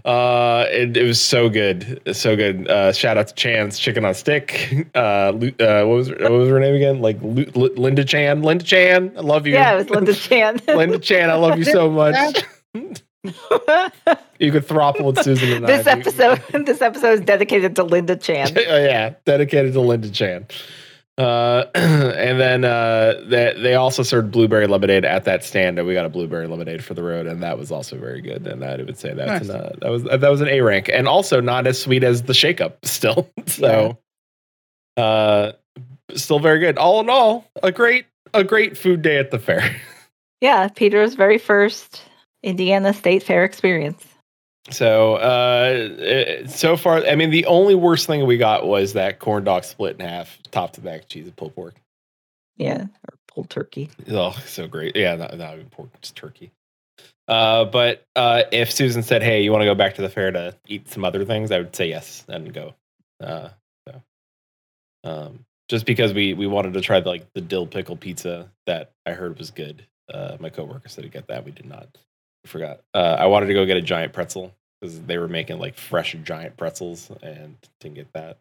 Uh, it, it was so good. Was so good. Uh, shout out to Chan's chicken on a stick. Uh, uh, what was, what was her name again? Like L- L- Linda Chan, Linda Chan. I love you. Yeah, it was Linda Chan. Linda Chan. I love you so much. You could throttle with Susan and this I. episode this episode is dedicated to Linda Chan. Oh yeah, dedicated to Linda Chan. Uh, and then uh, they, they also served blueberry lemonade at that stand, and we got a blueberry lemonade for the road, and that was also very good. And I would say that's nice. an, uh, that was that was an A rank, and also not as sweet as the shakeup still. So yeah. uh, still very good. All in all, a great a great food day at the fair. Yeah, Peter's very first Indiana State Fair experience. So, uh, so far, I mean, the only worst thing we got was that corn dog split in half, top to back, cheese and pulled pork. Yeah, or pulled turkey. Oh, so great. Yeah, not, not even pork, just turkey. Uh, but uh, if Susan said, hey, you want to go back to the fair to eat some other things, I would say yes and go. Uh, so, um, just because we, we wanted to try the, like the dill pickle pizza that I heard was good. Uh, my coworker said to get that. We did not. Forgot. Uh, I wanted to go get a giant pretzel because they were making like fresh giant pretzels and didn't get that.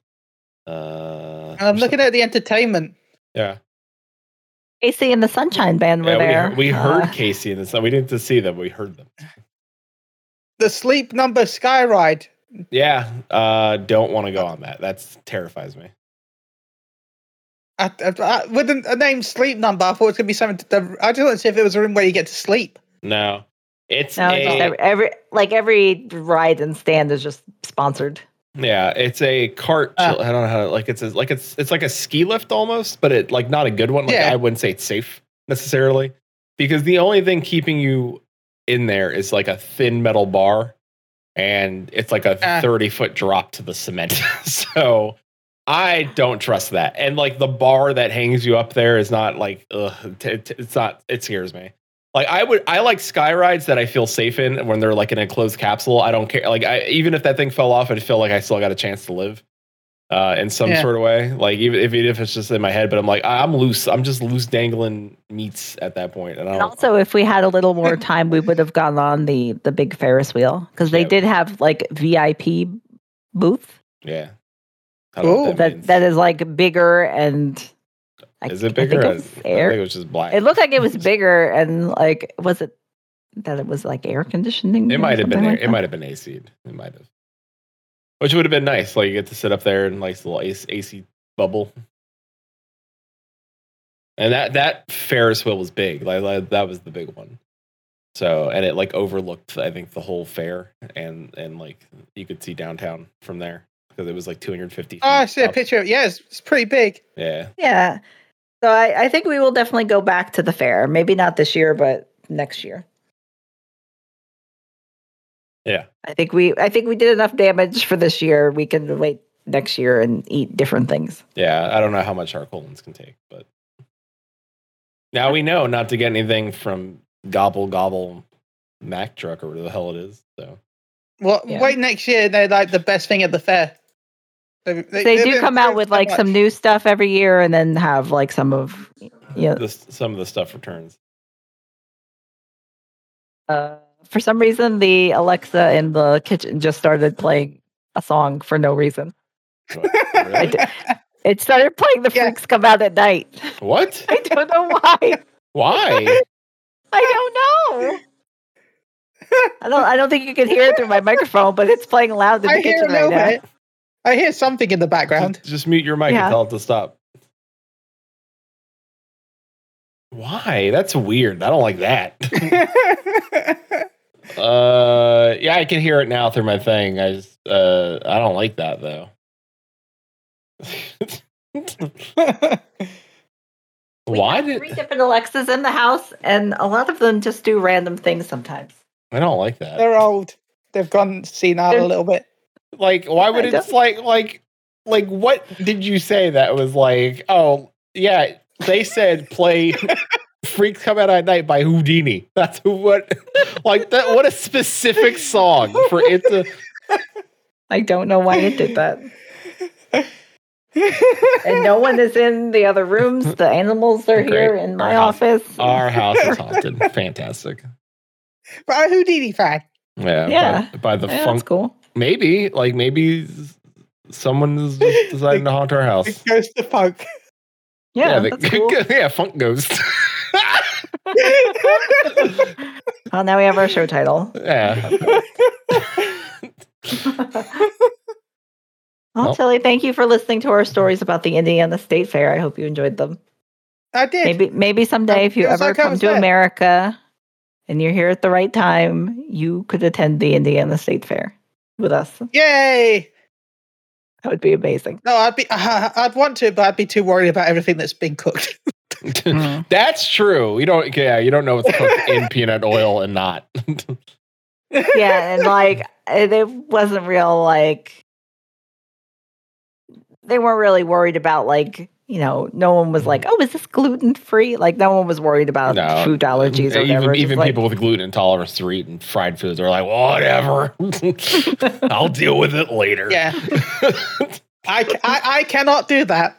Uh, I'm looking at the entertainment. Yeah. Casey and the Sunshine Band were yeah, there. We, we heard uh, Casey and the Sun. We didn't just see them. But we heard them. The Sleep Number Sky Ride. Yeah. Uh, don't want to go on that. That terrifies me. I, I, with the name Sleep Number, I thought it was going to be something. I just wanted to see if it was a room where you get to sleep. No. It's no, a, it's every, every like every ride and stand is just sponsored. Yeah, it's a cart. Uh, I don't know how to, like it's a, like it's it's like a ski lift almost, but it like not a good one. Like yeah. I wouldn't say it's safe necessarily because the only thing keeping you in there is like a thin metal bar, and it's like a uh, thirty foot drop to the cement. So I don't trust that. And like the bar that hangs you up there is not like ugh, t- t- it's not it scares me. Like I would, I like sky rides that I feel safe in when they're like in a closed capsule. I don't care. Like I, even if that thing fell off, I'd feel like I still got a chance to live uh, in some yeah. sort of way. Like even if, even if it's just in my head, but I'm like, I'm loose. I'm just loose dangling meats at that point. And, I don't, and also if we had a little more time, we would have gone on the, the big Ferris wheel. Cause they yeah. did have like V I P booth. Yeah. Oh, that, that, that is like bigger and I is it bigger? I think it, was air. I think it was just black. It looked like it was bigger, and like, was it that it was like air conditioning? It might have been. Like it might have been A C'd. It might have, which would have been nice. Like you get to sit up there and like the little A C bubble. And that that Ferris wheel was big. Like, like that was the big one. So and it like overlooked, I think, the whole fair, and and like you could see downtown from there because it was like two hundred fifty feet. Oh, I see up. A picture. Yeah, it's, it's pretty big. Yeah. Yeah. So I, I think we will definitely go back to the fair. Maybe not this year, but next year. Yeah. I think we I think we did enough damage for this year. We can wait next year and eat different things. Yeah, I don't know how much our colons can take, but now we know not to get anything from Gobble Gobble Mac Truck or whatever the hell it is. So well, yeah. Wait next year. They're like the best thing at the fair. They, they, they do come out with so like much. Some new stuff every year, and then have like some of you know, the, some of the stuff returns. Uh, for some reason, the Alexa in the kitchen just started playing a song for no reason. What, really? d- it started playing "The Freaks yeah. Come Out at Night." What? I don't know why. Why? I don't know. I don't. I don't think you can hear it through my microphone, but it's playing loud in the I kitchen right now. Bit. I hear something in the background. Just, just mute your mic yeah. and tell it to stop. Why? That's weird. I don't like that. uh, yeah, I can hear it now through my thing. I just, uh, I don't like that though. We Why? Have did... three different Alexas in the house, and a lot of them just do random things sometimes. I don't like that. They're old. They've gone senile They're... a little bit. Like, why would it's like, like, like, what did you say that was like, oh, yeah, they said play Freaks Come Out at Night by Houdini. That's what, like, that. What a specific song for it to. I don't know why it did that. And no one is in the other rooms. The animals are Great. Here in my Our office. House. Our house is haunted. Fantastic. By a Houdini fan. Yeah. Yeah. By, by the yeah, funk. That's cool. Maybe, like, maybe someone is just deciding to haunt our house. It goes to funk. Yeah, yeah, the, that's cool. Yeah, funk ghost. Well, now we have our show title. Yeah. Well, Chille, thank you for listening to our stories about the Indiana State Fair. I hope you enjoyed them. I did. Maybe, maybe someday, um, if you ever like come to America and you're here at the right time, you could attend the Indiana State Fair. With us. Yay! That would be amazing. No, I'd be, uh, I'd want to, but I'd be too worried about everything that's been cooked. Mm. That's true. You don't, yeah, you don't know what's cooked in peanut oil and not. Yeah, and like, it wasn't real, like, they weren't really worried about, like, you know, no one was like, oh, is this gluten-free? Like, no one was worried about no, food allergies or even, whatever. Even just people like, with gluten intolerance to eating fried foods are like, whatever. I'll deal with it later. Yeah. I, I, I cannot do that.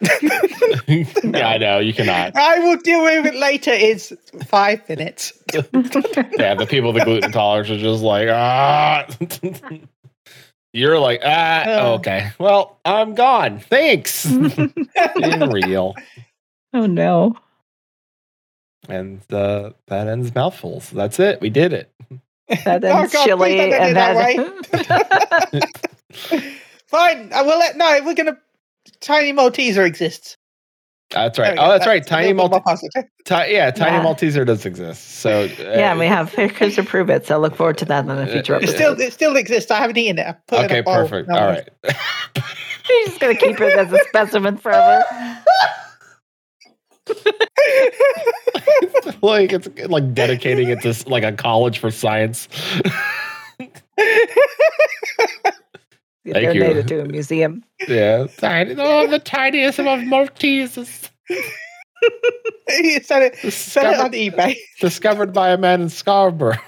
No. Yeah, I know. You cannot. I will deal with it later is five minutes. Yeah, the people with the gluten intolerance are just like, ah. You're like, ah, okay. Well, I'm gone. Thanks. Being real. Oh, no. And uh, that ends Mouthfuls. That's it. We did it. That ends oh, Chille. And that that Fine. I will let, no, we're going to, Tiny Malteser exists. That's right. Oh, that's right. Tiny Malteser. Ti- yeah, Tiny yeah. Malteser does exist. So uh, yeah, and we have pictures to prove it. So look forward to that in the future episode. It still, it still exists. I haven't eaten it. I put okay, it in a bowl. Perfect. No, all right. You're just gonna keep it as a specimen forever. It's like it's like dedicating it to like a college for science. You Thank donated you. To a museum. Yeah. Oh, the tiniest of Maltesers. You sell it, sell it on eBay. Discovered by a man in Scarborough.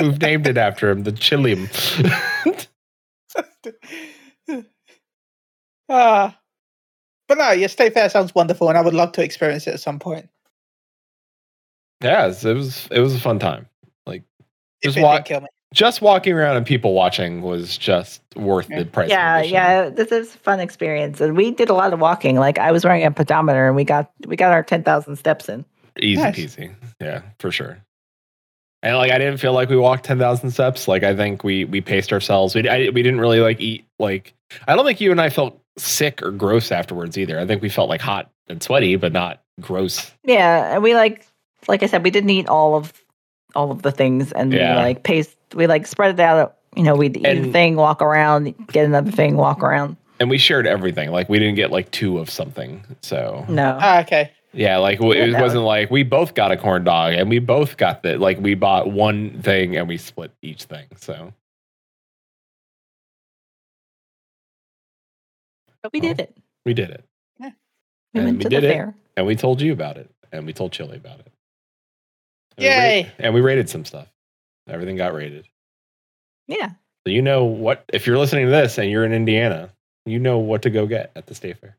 We've named it after him, the Chillium. uh, but no, your state fair sounds wonderful, and I would love to experience it at some point. Yeah, it was it was a fun time. Like, just watch. Just walking around and people watching was just worth the price. Yeah, yeah, this is a fun experience, and we did a lot of walking. Like I was wearing a pedometer, and we got we got our ten thousand steps in. Easy nice. Peasy, yeah, for sure. And like I didn't feel like we walked ten thousand steps. Like I think we we paced ourselves. We I, we didn't really like eat. Like I don't think you and I felt sick or gross afterwards either. I think we felt like hot and sweaty, but not gross. Yeah, and we like like I said, we didn't eat all of. all of the things and yeah. we like paste we like spread it out, you know, we'd eat and, a thing, walk around, get another thing, walk around. And we shared everything. Like we didn't get like two of something. So no. Oh, okay. Yeah, like yeah, it no. wasn't like we both got a corn dog and we both got the like we bought one thing and we split each thing. So But we well, did it. We did it. Yeah. We and went we to did the it, fair. And we told you about it. And we told Chille about it. And Yay! We ra- and we rated some stuff. Everything got rated. Yeah. So you know what? If you're listening to this and you're in Indiana, you know what to go get at the State Fair.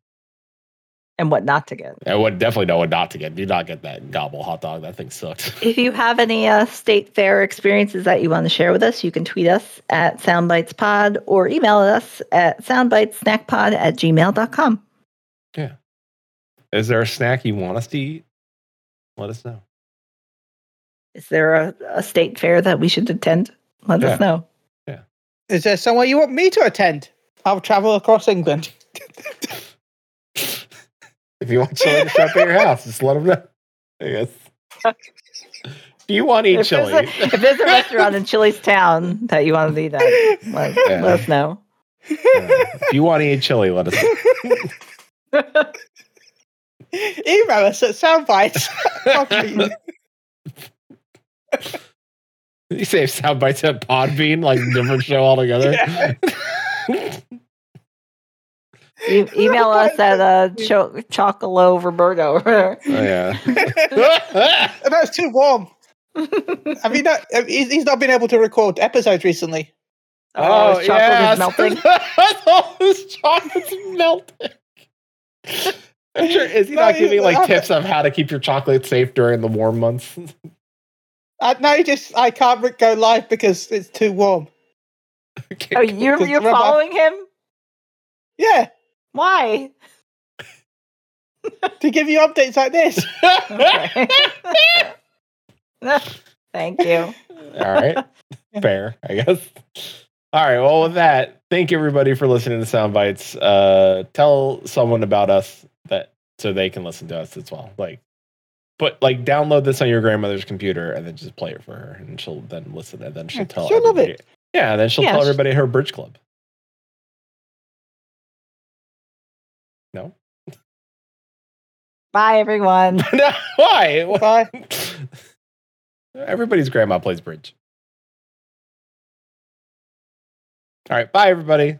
And what not to get. And what definitely know what not to get. Do not get that gobble hot dog. That thing sucked. If you have any uh, State Fair experiences that you want to share with us, you can tweet us at soundbitespod or email us at soundbitesnackpod at gmail dot com. Yeah. Is there a snack you want us to eat? Let us know. Is there a, a state fair that we should attend? Let yeah. us know. Yeah. Is there somewhere you want me to attend? I'll travel across England. If you want chili to shop at your house, just let them know. I guess. Do you want to eat if chili? There's a, if there's a restaurant in Chili's town that you want to eat at, let, yeah. let us know. Uh, if you want to eat chili, let us know. Email us at soundbites. I'll treat you. You say sound bites at Podbean, like different show altogether. Yeah. e- email us at uh, cho- Chocolo Roberto. Oh yeah, that's too warm. Have you not? He's, he's not been able to record episodes recently. Oh, oh his chocolate yeah. is melting. All his chocolate's melting. I'm sure, is he no, not giving like tips on how to keep your chocolate safe during the warm months? I, no, just I can't go live because it's too warm. Okay. Oh, you're you're following him? Yeah. Why? To give you updates like this. Thank you. All right. Fair, I guess. All right. Well, with that, thank you everybody for listening to Sound Bites. Uh, tell someone about us that so they can listen to us as well. Like. But like, download this on your grandmother's computer and then just play it for her, and she'll then listen, and then she'll tell she'll everybody. Love it. Yeah, then she'll yeah, tell she... everybody her bridge club. No. Bye, everyone. No, why? Why? Everybody's grandma plays bridge. All right, bye, everybody.